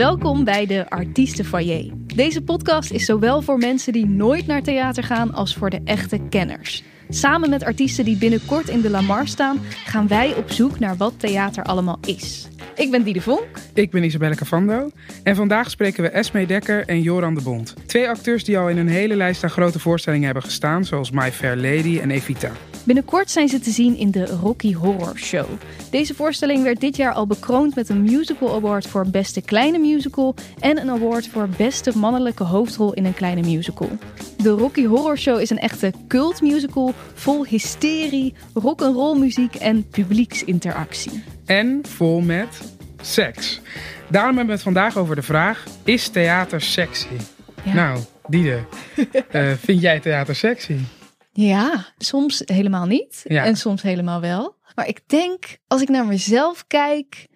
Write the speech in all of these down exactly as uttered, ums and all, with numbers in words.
Welkom bij de Artiesten Foyer. Deze podcast is zowel voor mensen die nooit naar theater gaan als voor de echte kenners. Samen met artiesten die binnenkort in de DeLaMar staan, gaan wij op zoek naar wat theater allemaal is. Ik ben Dide Vonk. Ik ben Isabelle Kafando. En vandaag spreken we Esmée Dekker en Yoran de Bont. Twee acteurs die al in een hele lijst aan grote voorstellingen hebben gestaan, zoals My Fair Lady en Evita. Binnenkort zijn ze te zien in de Rocky Horror Show. Deze voorstelling werd dit jaar al bekroond met een Musical Award voor Beste Kleine Musical en een award voor Beste Mannelijke Hoofdrol in een Kleine Musical. De Rocky Horror Show is een echte cultmusical vol hysterie, rock'n'roll muziek en publieksinteractie. En vol met seks. Daarom hebben we het vandaag over de vraag: is theater sexy? Ja. Nou, Dide, uh, vind jij theater sexy? Ja, soms helemaal niet. Ja. En soms helemaal wel. Maar ik denk, als ik naar mezelf kijk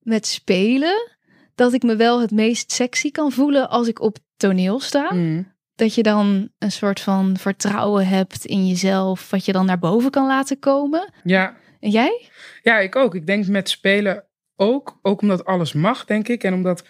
met spelen, dat ik me wel het meest sexy kan voelen als ik op toneel sta. Mm. Dat je dan een soort van vertrouwen hebt in jezelf, wat je dan naar boven kan laten komen. Ja. En jij? Ja, ik ook. Ik denk met spelen ook. Ook omdat alles mag, denk ik. En omdat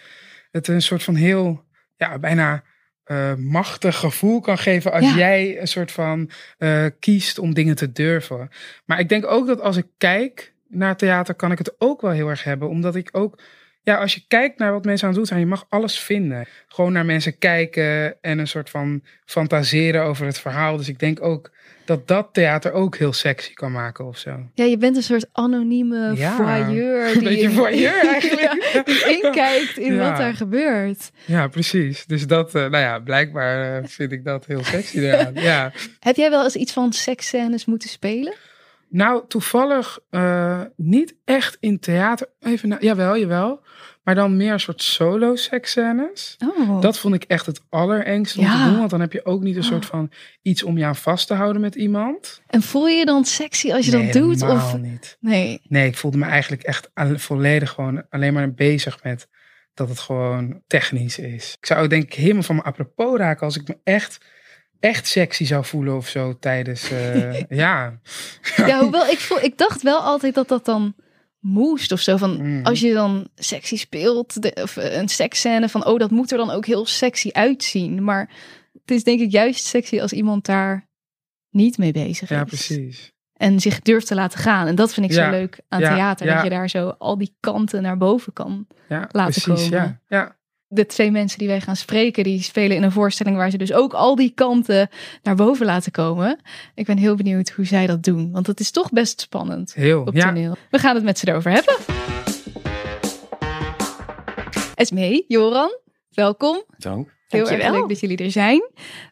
het een soort van heel, ja, bijna... Uh, machtig gevoel kan geven als ja. jij een soort van uh, kiest om dingen te durven. Maar ik denk ook dat als ik kijk naar theater, kan ik het ook wel heel erg hebben. Omdat ik ook, ja, als je kijkt naar wat mensen aan het doen zijn, je mag alles vinden. Gewoon naar mensen kijken en een soort van fantaseren over het verhaal. Dus ik denk ook dat dat theater ook heel sexy kan maken of zo. Ja, je bent een soort anonieme ja, voyeur. Die een beetje voyeur eigenlijk. Ja, die inkijkt in ja. wat daar gebeurt. Ja, precies. Dus dat, nou ja, blijkbaar vind ik dat heel sexy eraan. Ja. Heb jij wel eens iets van seksscènes moeten spelen? Nou, toevallig uh, niet echt in theater. Even na- jawel, jawel. Maar dan meer een soort solo seksscènes. Oh. Dat vond ik echt het allerengst om ja. te doen. Want dan heb je ook niet een oh. soort van iets om je aan vast te houden met iemand. En voel je je dan sexy als je nee, dat doet? Nee, helemaal of... niet. Nee. nee, ik voelde me eigenlijk echt volledig gewoon alleen maar bezig met dat het gewoon technisch is. Ik zou denk ik helemaal van me apropos raken als ik me echt... echt sexy zou voelen of zo tijdens, uh, ja. Ja, hoewel ik, voel, ik dacht wel altijd dat dat dan moest of zo. Van mm. als je dan sexy speelt, de, of een seksscène van, oh, dat moet er dan ook heel sexy uitzien. Maar het is denk ik juist sexy als iemand daar niet mee bezig is. Ja, precies. En zich durft te laten gaan. En dat vind ik ja, zo leuk aan ja, theater. Ja. Dat je daar zo al die kanten naar boven kan ja, laten precies, komen. Ja, ja. De twee mensen die wij gaan spreken, die spelen in een voorstelling waar ze dus ook al die kanten naar boven laten komen. Ik ben heel benieuwd hoe zij dat doen, want dat is toch best spannend heel, op toneel. Ja. We gaan het met ze erover hebben. Esmée, Yoran, welkom. Dank. Heel erg leuk dat jullie er zijn.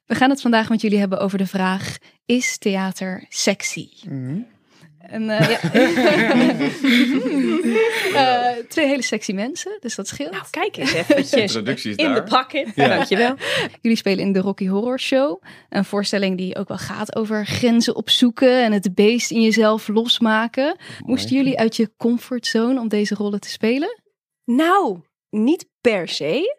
We gaan het vandaag met jullie hebben over de vraag, is theater sexy? Mm. En, uh, ja. uh, twee hele sexy mensen, dus dat scheelt. Nou, kijk eens eventjes. In daar. De pocket. Ja. Dankjewel. Jullie spelen in de Rocky Horror Show. Een voorstelling die ook wel gaat over grenzen opzoeken en het beest in jezelf losmaken. Moesten jullie uit je comfortzone om deze rollen te spelen? Nou, niet per se.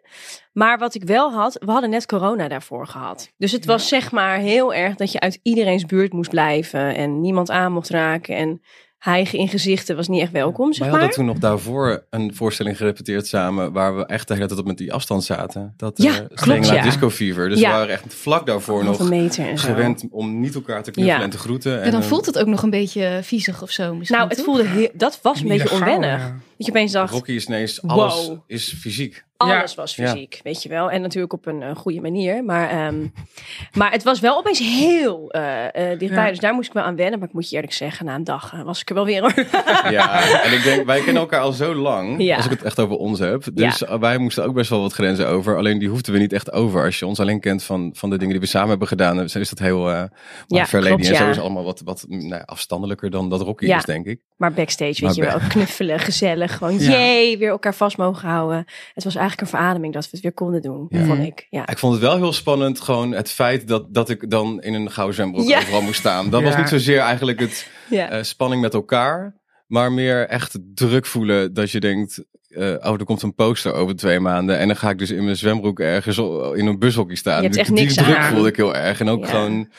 Maar wat ik wel had, we hadden net corona daarvoor gehad. Dus het was zeg maar heel erg dat je uit iedereen's buurt moest blijven. En niemand aan mocht raken. En hijgen in gezichten was niet echt welkom, zeg maar. We hadden toen nog daarvoor een voorstelling gerepeteerd samen. Waar we echt de hele tijd op met die afstand zaten. Dat ja, uh, klopt, ja. Disco Fever. Dus ja. we waren echt vlak daarvoor nog gewend om niet elkaar te knuffelen ja. en te groeten. En ja, dan voelt het ook nog een beetje viezig of zo. Misschien nou, het voelde heel, dat was een beetje onwennig. Ja. Dat je opeens dacht... Rocky is ineens, alles wow. is fysiek. Alles ja. was fysiek, ja. weet je wel. En natuurlijk op een uh, goede manier. Maar, um, maar het was wel opeens heel uh, uh, dichtbij. Ja. Dus daar moest ik wel aan wennen. Maar ik moet je eerlijk zeggen, na een dag uh, was ik er wel weer. Ja, en ik denk, wij kennen elkaar al zo lang. Ja. Als ik het echt over ons heb. Dus ja. wij moesten ook best wel wat grenzen over. Alleen die hoefden we niet echt over. Als je ons alleen kent van, van de dingen die we samen hebben gedaan. Dan is dat heel uh, ja, verleden. Ja. En zo is allemaal wat, wat nou ja, afstandelijker dan dat Rocky ja. is, denk ik. Maar backstage, weet je wel. Knuffelen, gezellig. Gewoon, ja. jee, weer elkaar vast mogen houden. Het was eigenlijk een verademing dat we het weer konden doen, ja. vond ik. Ja. Ik vond het wel heel spannend, gewoon het feit dat, dat ik dan in een gouden zwembroek ja. overal moest staan. Dat ja. was niet zozeer eigenlijk het ja. uh, spanning met elkaar, maar meer echt druk voelen dat je denkt, uh, oh, er komt een poster over twee maanden en dan ga ik dus in mijn zwembroek ergens in een bushokje staan. Je hebt echt niks Die druk aan. Voelde ik heel erg en ook ja. gewoon...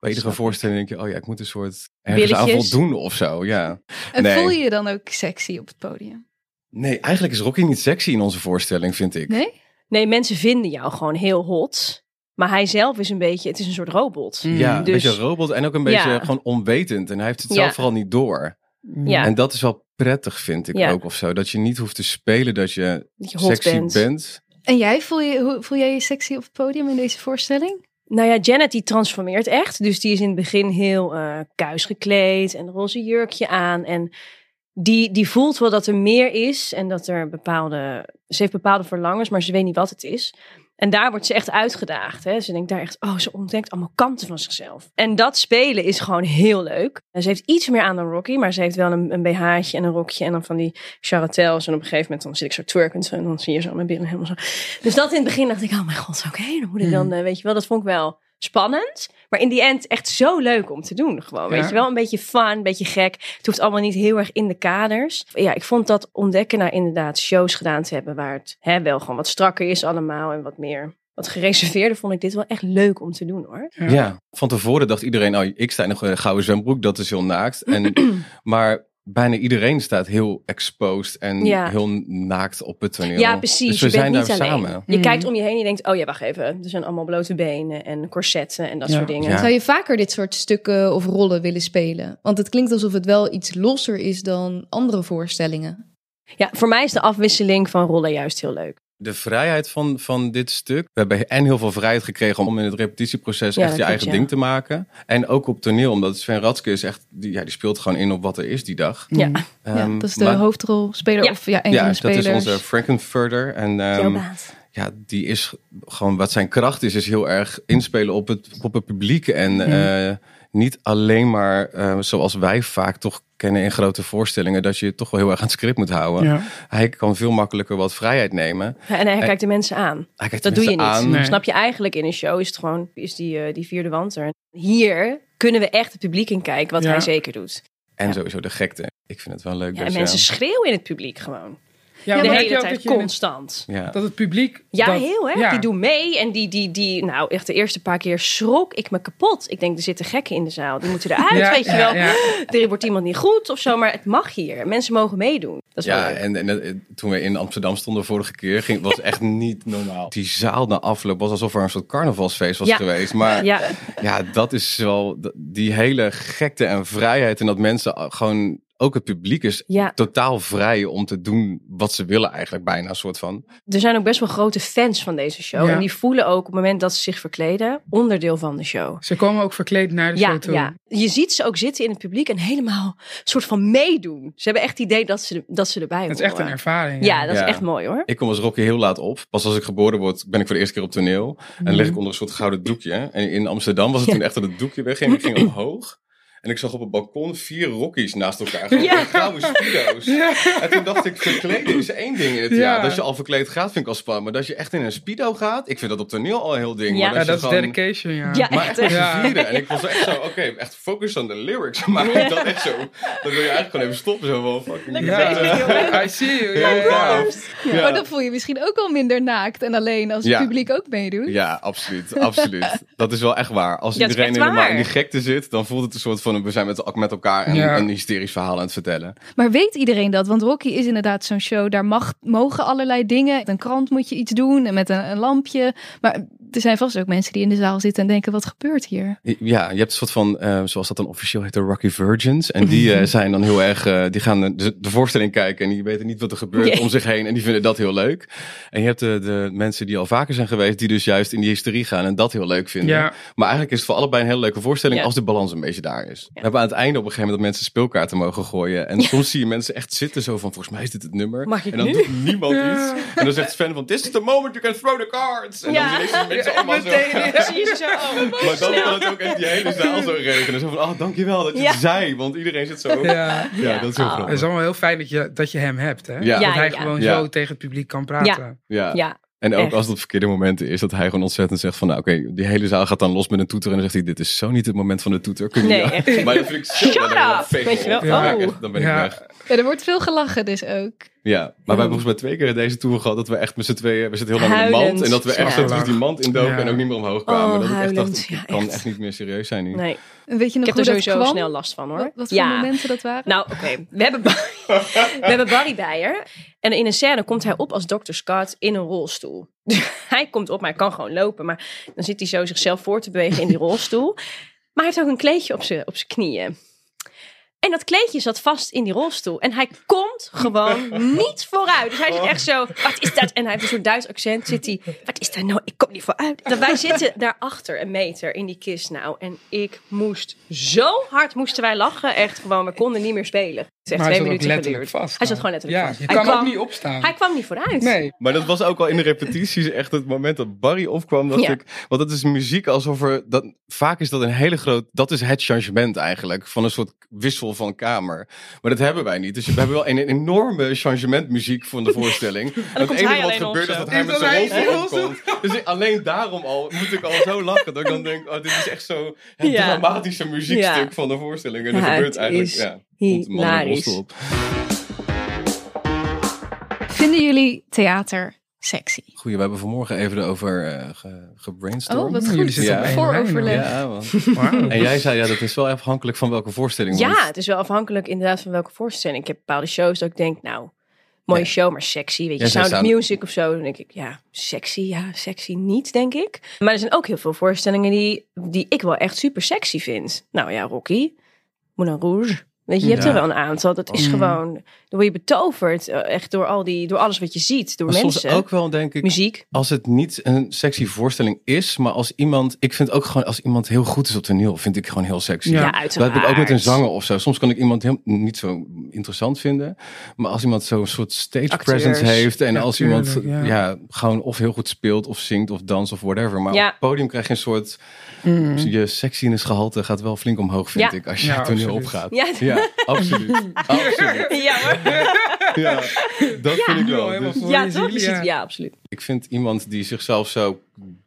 Bij iedere voorstelling denk je, oh ja, ik moet een soort ergens aan voldoen of zo. Ja. En nee. voel je je dan ook sexy op het podium? Nee, eigenlijk is Rocky niet sexy in onze voorstelling, vind ik. Nee? Nee, mensen vinden jou gewoon heel hot. Maar hij zelf is een beetje, het is een soort robot. Mm. Ja, dus, een beetje een robot en ook een beetje ja. gewoon onwetend. En hij heeft het zelf ja. vooral niet door. Ja. En dat is wel prettig, vind ik ja. ook of zo. Dat je niet hoeft te spelen dat je, dat je sexy bent. bent. En jij, voel, je, hoe, voel jij je sexy op het podium in deze voorstelling? Nou ja, Janet die transformeert echt. Dus die is in het begin heel uh, kuis gekleed en een roze jurkje aan. En die, die voelt wel dat er meer is en dat er bepaalde... Ze heeft bepaalde verlangens, maar ze weet niet wat het is. En daar wordt ze echt uitgedaagd. Hè? Ze denkt daar echt, oh, ze ontdekt allemaal kanten van zichzelf. En dat spelen is gewoon heel leuk. En ze heeft iets meer aan dan Rocky, maar ze heeft wel een, een B H'tje en een rokje. En dan van die charretels. En op een gegeven moment dan zit ik zo twerkend. En dan zie je zo mijn billen helemaal zo. Dus dat in het begin dacht ik, oh mijn god, oké. Okay, dan moet ik dan, uh, weet je wel, dat vond ik wel spannend. Maar in die end echt zo leuk om te doen. Gewoon, ja. Weet je wel, een beetje fun, een beetje gek. Het hoeft allemaal niet heel erg in de kaders. Ja, ik vond dat ontdekken naar inderdaad shows gedaan te hebben... waar het hè, wel gewoon wat strakker is allemaal en wat meer... wat gereserveerder vond ik dit wel echt leuk om te doen, hoor. Ja, ja. Van tevoren dacht iedereen... oh, ik sta in een gouden zwembroek, dat is heel naakt. En, maar... bijna iedereen staat heel exposed en ja. heel naakt op het toneel. Ja, precies. Dus we je zijn daar samen. Je mm-hmm. kijkt om je heen en je denkt, oh ja, wacht even. Er zijn allemaal blote benen en corsetten en dat ja. soort dingen. Ja. Zou je vaker dit soort stukken of rollen willen spelen? Want het klinkt alsof het wel iets losser is dan andere voorstellingen. Ja, voor mij is de afwisseling van rollen juist heel leuk. De vrijheid van, van dit stuk. We hebben en heel veel vrijheid gekregen om in het repetitieproces ja, echt je eigen ja. ding te maken. En ook op toneel, omdat Sven Ratske is echt, die, ja, die speelt gewoon in op wat er is die dag. Ja, um, ja dat is de maar, hoofdrolspeler. Ja, of, ja, een ja van de dat is onze Frankenfurter. En um, ja, die is gewoon, wat zijn kracht is, is heel erg inspelen op het, op het publiek. En mm. uh, niet alleen maar uh, zoals wij vaak toch kennen in grote voorstellingen, dat je het toch wel heel erg aan het script moet houden. Ja. Hij kan veel makkelijker wat vrijheid nemen. Ja, en hij kijkt en, de mensen aan. Dat mensen doe je niet. Nee. Snap je eigenlijk in een show is het gewoon is die, uh, die vierde wand er. Hier kunnen we echt het publiek in kijken, wat ja. hij zeker doet. En ja. sowieso de gekte. Ik vind het wel leuk. Ja, dus, en mensen ja. schreeuwen in het publiek gewoon. Ja, de maar hele tijd, dat je constant. Het, ja. Dat het publiek... Ja, dat, heel erg. Ja. Die doen mee. En die, die, die... Nou, echt de eerste paar keer schrok ik me kapot. Ik denk, er zitten gekken in de zaal. Die moeten eruit, ja, weet ja, je wel. Ja. Er wordt iemand niet goed of zo. Maar het mag hier. Mensen mogen meedoen. Dat is ja, en, en toen we in Amsterdam stonden vorige keer... Ging, was echt niet normaal. Die zaal na afloop was alsof er een soort carnavalsfeest was ja. geweest. Maar ja. ja, dat is wel... Die hele gekte en vrijheid. En dat mensen gewoon... Ook het publiek is ja. totaal vrij om te doen wat ze willen eigenlijk bijna een soort van. Er zijn ook best wel grote fans van deze show. Ja. En die voelen ook op het moment dat ze zich verkleden onderdeel van de show. Ze komen ook verkleed naar de ja, show toe. Ja. Je ziet ze ook zitten in het publiek en helemaal een soort van meedoen. Ze hebben echt het idee dat ze, dat ze erbij horen. Dat is echt een ervaring. Ja, ja dat ja. is echt mooi hoor. Ik kom als Rocky heel laat op. Pas als ik geboren word ben ik voor de eerste keer op toneel. Mm. En lig ik onder een soort gouden doekje. En in Amsterdam was het ja. toen echt dat het doekje wegging. Ik ging omhoog. En ik zag op het balkon vier Rockies naast elkaar. Gewoon ja. gouden speedo's. Ja. En toen dacht ik, verkleden is één ding in het ja. jaar. Dat je al verkleed gaat, vind ik al spannend. Maar dat je echt in een speedo gaat, ik vind dat op toneel al een heel ding. Ja, maar dat, ja, dat gewoon... is dedication, ja. ja maar echt, echt. Ja. En ik was echt zo, oké, okay, echt focus aan de lyrics. Maar ja. dat echt zo, dan wil je eigenlijk gewoon even stoppen. Zo wel fucking... Ja. Ja. I see you. Yeah. Ja. Ja. Maar dan voel je misschien ook al minder naakt. En alleen als het ja. publiek ook meedoet. Ja, absoluut, absoluut. Dat is wel echt waar. Als ja, iedereen helemaal in die gekte zit, dan voelt het een soort van... We zijn met, met elkaar en ja. een hysterisch verhaal aan het vertellen. Maar weet iedereen dat? Want Rocky is inderdaad zo'n show. Daar mag, mogen allerlei dingen. Met een krant moet je iets doen en met een, een lampje. Maar er zijn vast ook mensen die in de zaal zitten en denken, wat gebeurt hier? Ja, je hebt een soort van, uh, zoals dat dan officieel heet, de Rocky Virgins. En die uh, zijn dan heel erg, uh, die gaan de, de voorstelling kijken en die weten niet wat er gebeurt yeah. om zich heen. En die vinden dat heel leuk. En je hebt de, de mensen die al vaker zijn geweest, die dus juist in die hysterie gaan en dat heel leuk vinden. Ja. Maar eigenlijk is het voor allebei een hele leuke voorstelling ja. als de balans een beetje daar is. Ja. We hebben aan het einde op een gegeven moment dat mensen speelkaarten mogen gooien. En ja. soms zie je mensen echt zitten zo van, volgens mij is dit het nummer. Mag ik en dan nu? Doet niemand ja. iets. En dan zegt Sven van, this is the moment you can throw the cards. En ja. dan lezen mensen ja. allemaal zo. Ja. Precies zo. Oh, maar dan kan het ook echt die hele zaal zo regenen. Zo van, oh, dankjewel dat je ja. het zei. Want iedereen zit zo. Ja, ja dat is heel oh. grappig. Het is allemaal heel fijn dat je, dat je hem hebt. Hè? Ja. Dat hij ja. gewoon ja. zo tegen het publiek kan praten. Ja, ja. ja. En ook echt. Als het op verkeerde momenten is, dat hij gewoon ontzettend zegt van, nou oké, okay, die hele zaal gaat dan los met een toeter. En dan zegt hij, dit is zo niet het moment van de toeter. Kun je nee, nou? Maar dat vind ik zo... Shut up! Weet je wel? Oh. Ja, echt, dan ben ik ja. weg. Ja, er wordt veel gelachen dus ook. Ja, maar ja. wij hebben volgens mij twee keer in deze tour gehad dat we echt met z'n tweeën, we zitten heel lang in de mand. En dat we echt ja. dat we die mand indoken ja. en ook niet meer omhoog kwamen. Oh, dat ik echt dacht, het kan ja, echt. echt niet meer serieus zijn nu. Nee. Weet je nog ik heb er sowieso kwam? snel last van hoor. Wat, wat voor ja. momenten dat waren? Nou, oké. Okay. We hebben Barry, we hebben Barry Beyer. En in een scène komt hij op als dokter Scott in een rolstoel. Hij komt op, maar hij kan gewoon lopen. Maar dan zit hij zo zichzelf voor te bewegen in die rolstoel. Maar hij heeft ook een kleedje op zijn op zijn knieën. En dat kleedje zat vast in die rolstoel. En hij komt gewoon niet vooruit. Dus hij zit echt zo, wat is dat? En hij heeft een soort Duits accent. Zit hij, wat is dat nou? Ik kom niet vooruit. Dan wij zitten daarachter een meter in die kist nou. En ik moest, zo hard moesten wij lachen. Echt gewoon, we konden niet meer spelen. Het is echt maar twee hij zat minuten geduurd. Vast, hij zat gewoon letterlijk ja, vast. Je hij kan kwam, ook niet opstaan. Hij kwam niet vooruit. Nee. Maar dat was ook al in de repetities echt het moment dat Barry opkwam. Dat ja. ik, want dat is muziek alsof er, dat, vaak is dat een hele groot, dat is het changement eigenlijk. Van een soort wissel van kamer. Maar dat hebben wij niet. Dus we hebben wel een enorme changement muziek van de voorstelling. En dan het enige wat gebeurt is dat hij met zijn rol komt. Dus alleen daarom al moet ik al zo lachen. Dat ik dan denk, oh, dit is echt zo het ja. dramatische muziekstuk ja. van de voorstelling. En dat ja, gebeurt eigenlijk, ja, komt de man in de op. Vinden jullie theater sexy? Goeie, we hebben vanmorgen even erover uh, ge- gebrainstormd. Oh, wat goed. Jullie zitten ja. vooroverleg. Ja, wow. En jij zei, ja, dat is wel afhankelijk van welke voorstelling. Ja, moet. Het is wel afhankelijk inderdaad van welke voorstelling. Ik heb bepaalde shows dat ik denk, nou, mooie nee. show, maar sexy. Weet je, ja, Sound of Music of zo. Dan denk ik, ja, sexy, ja, sexy niet, denk ik. Maar er zijn ook heel veel voorstellingen die, die ik wel echt super sexy vind. Nou ja, Rocky, Moulin Rouge. Weet je, je hebt ja. er wel een aantal. Dat is gewoon, dan word je betoverd. Echt door al die, door alles wat je ziet. Door maar mensen. Soms ook wel, denk ik, muziek. Als het niet een sexy voorstelling is. Maar als iemand, ik vind ook gewoon, als iemand heel goed is op toneel, vind ik gewoon heel sexy. Ja, uiteraard. Dat heb ik ook met een zanger of zo. Soms kan ik iemand heel, niet zo interessant vinden. Maar als iemand zo'n soort stage Acteurs. presence heeft. En ja, als iemand ja. ja, gewoon of heel goed speelt, of zingt, of danst, of whatever. Maar ja. op het podium krijg je een soort, mm. je sexiness gehalte gaat wel flink omhoog, vind ja. ik. Als je ja, toneel opgaat. Ja, ja. Absoluut. absoluut. Ja, hoor. Ja, dat ja. vind ik wel. Dus, ja, toch? Ja. ja, absoluut. Ik vind iemand die zichzelf zo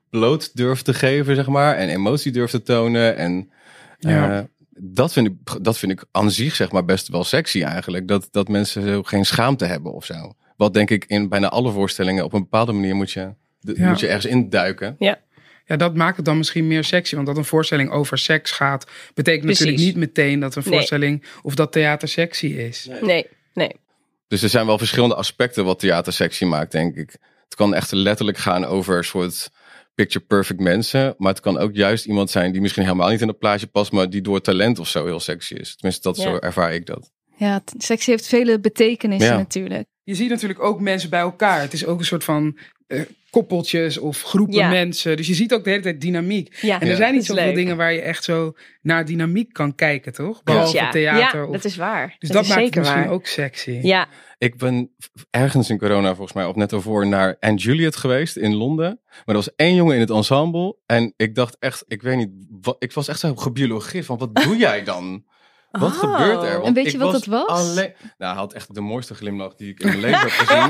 bloot durft te geven, zeg maar, en emotie durft te tonen. En ja. uh, dat vind ik, dat vind ik aan zich, zeg maar, best wel sexy eigenlijk. Dat, dat mensen geen schaamte hebben of zo. Wat denk ik in bijna alle voorstellingen op een bepaalde manier moet je, de, ja. moet je ergens induiken. Ja. Ja, dat maakt het dan misschien meer sexy. Want dat een voorstelling over seks gaat, betekent Precies. natuurlijk niet meteen dat een voorstelling nee. of dat theater sexy is. Nee. nee, nee. Dus er zijn wel verschillende aspecten wat theater sexy maakt, denk ik. Het kan echt letterlijk gaan over een soort picture perfect mensen. Maar het kan ook juist iemand zijn die misschien helemaal niet in dat plaatje past, maar die door talent of zo heel sexy is. Tenminste, dat ja. zo ervaar ik dat. Ja, sexy heeft vele betekenissen ja. natuurlijk. Je ziet natuurlijk ook mensen bij elkaar. Het is ook een soort van Uh, koppeltjes of groepen ja. mensen. Dus je ziet ook de hele tijd dynamiek. Ja, en er ja. zijn niet zoveel dingen waar je echt zo naar dynamiek kan kijken, toch? Behalve ja. theater. Ja, of, dat is waar. Dus dat, dat maakt zeker het misschien waar. ook sexy. Ja. Ik ben ergens in corona volgens mij, of net daarvoor, naar And Juliet geweest in Londen. Maar er was één jongen in het ensemble. En ik dacht echt, ik weet niet, wat, ik was echt zo gebiologeerd van, wat doe jij dan? Wat oh, gebeurt er? Want en weet je wat dat was? Alleen, nou, hij had echt de mooiste glimlach die ik in mijn leven heb gezien.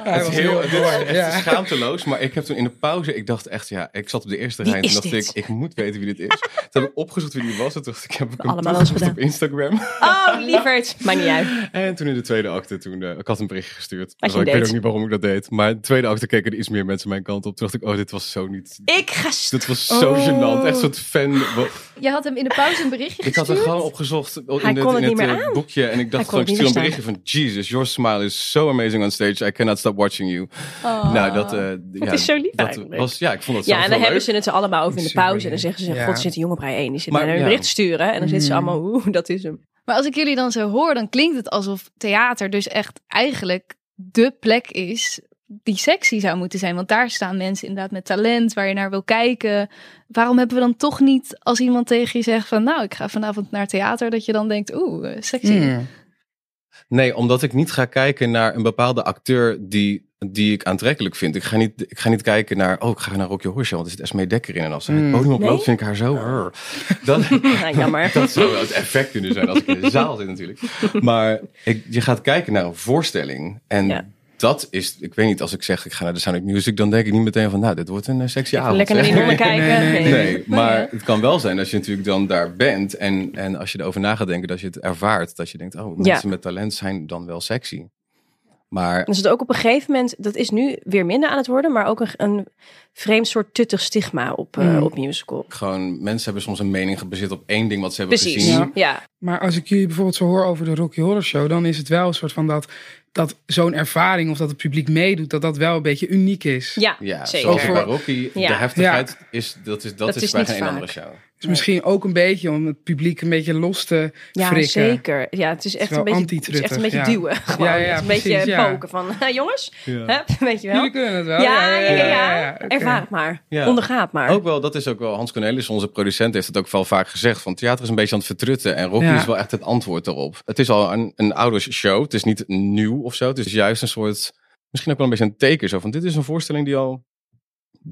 Hij het was heel, heel door, echt ja. schaamteloos. Maar ik heb toen in de pauze, ik dacht echt, ja, ik zat op de eerste rij. En toen dacht dit? ik, ik moet weten wie dit is. Toen heb ik opgezocht wie die was. En toen dacht ik, heb ik hem toegevoegd op Instagram. Oh, lieverd. Maakt niet uit. En toen in de tweede acte, toen, uh, ik had een berichtje gestuurd. Dus ik weet ook niet waarom ik dat deed. Maar in de tweede acte keken er iets meer mensen mijn kant op. Toen dacht ik, oh, dit was zo niet. Ik ga st- Dit was zo oh. gênant. Echt zo'n fan. Je had hem in de pauze een berichtje gestuurd? Ik had hem gewoon op gezocht in Hij het, in het uh, boekje. En ik dacht gewoon, ik stuur een berichtje van, Jesus, your smile is so amazing on stage. I cannot stop watching you. Oh, nou, dat, uh, dat ja, is zo lief dat was, ja, ik vond dat zo Ja, en dan leuk. hebben ze het allemaal over in de pauze. En dan zeggen ze, ja. god, er zit een jongen bij één. Die zit maar, naar hun ja. bericht sturen. En dan mm. zitten ze allemaal, oeh, dat is hem. Maar als ik jullie dan zo hoor, dan klinkt het alsof theater dus echt eigenlijk de plek is die sexy zou moeten zijn. Want daar staan mensen inderdaad met talent, waar je naar wil kijken. Waarom hebben we dan toch niet, als iemand tegen je zegt van, nou, ik ga vanavond naar theater, dat je dan denkt, oeh, sexy. Mm. Nee, omdat ik niet ga kijken naar een bepaalde acteur die, die ik aantrekkelijk vind. Ik ga, niet, ik ga niet kijken naar, oh, ik ga naar Rocky Horror Show, want er zit Esmée Dekker in. En als ze mm. het podium oploopt, nee? vind ik haar zo. Ja. Dat, ja, jammer. Dat zou het effect kunnen zijn als ik in de zaal zit natuurlijk. Maar ik, je gaat kijken naar een voorstelling en ja. dat is, ik weet niet, als ik zeg ik ga naar de Sound of Music, dan denk ik niet meteen van, nou, dit wordt een uh, sexy avond. Lekker naar die nonnen kijken. Nee, nee, nee. nee, maar het kan wel zijn dat je natuurlijk dan daar bent en, en als je erover na gaat denken, dat je het ervaart, dat je denkt, oh, mensen ja. met talent zijn dan wel sexy. Maar... Dus het ook op een gegeven moment, dat is nu weer minder aan het worden, maar ook een, een vreemd soort tuttig stigma op, uh, mm. op musical. Gewoon, mensen hebben soms een mening gebezit op één ding wat ze hebben Precies. gezien. Ja. Ja. Maar als ik jullie bijvoorbeeld zo hoor over de Rocky Horror Show, dan is het wel een soort van dat, dat zo'n ervaring of dat het publiek meedoet, dat dat wel een beetje uniek is. Ja, ja zeker. Zoals bij Rocky, ja. de heftigheid, ja. is, dat is, dat dat is, is bij geen vaak. andere show. Dus nee. misschien ook een beetje om het publiek een beetje los te ja, frikken. Ja, zeker. Ja, het is echt, het is een, beetje, het is echt een beetje duwen. Gewoon. Ja, ja, ja, het is een precies, beetje ja. poken van, jongens, ja. hup, weet je wel. Jullie kunnen het wel. Ja, ja, ja. ja, ja, ja. ja okay. Ervaar het maar. Ja. Ondergaat maar. Ook wel, dat is ook wel, Hans Cornelis, onze producent, heeft het ook wel vaak gezegd. Van theater is een beetje aan het vertrutten en Rocky ja. is wel echt het antwoord erop. Het is al een, een oude show. Het is niet nieuw of zo. Het is juist een soort, misschien ook wel een beetje een teken. Zo van, dit is een voorstelling die al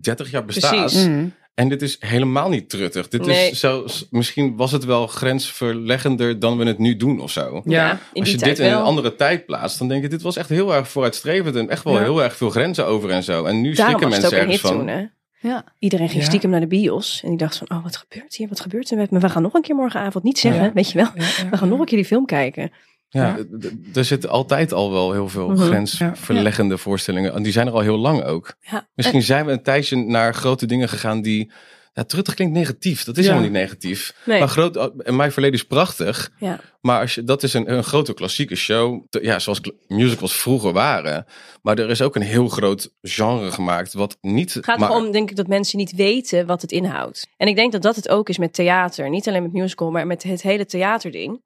dertig jaar bestaat. Precies. Mm. En dit is helemaal niet truttig. Dit nee. is zelfs, misschien was het wel grensverleggender dan we het nu doen of zo. Ja, als je dit in wel. een andere tijd plaatst, dan denk je, dit was echt heel erg vooruitstrevend en echt wel ja. heel erg veel grenzen over en zo. En nu schrikken mensen ergens van. Toen, ja. Iedereen ging ja. stiekem naar de bios en die dacht van, oh, wat gebeurt hier? Wat gebeurt er met me? We gaan nog een keer morgenavond niet zeggen, ja. weet je wel. Ja, ja. We gaan nog een keer die film kijken. Ja, ja. er zitten altijd al wel heel veel mm-hmm. grensverleggende ja. voorstellingen. En die zijn er al heel lang ook. Ja. Misschien en... zijn we een tijdje naar grote dingen gegaan die... Ja, truttig klinkt negatief. Dat is ja. helemaal niet negatief. Nee. Maar groot, en My Fair Lady is prachtig. Ja. Maar als je, dat is een, een grote klassieke show. Ja, zoals musicals vroeger waren. Maar er is ook een heel groot genre gemaakt. Wat niet, het gaat maar... erom, denk ik, dat mensen niet weten wat het inhoudt. En ik denk dat dat het ook is met theater. Niet alleen met musical, maar met het hele theaterding.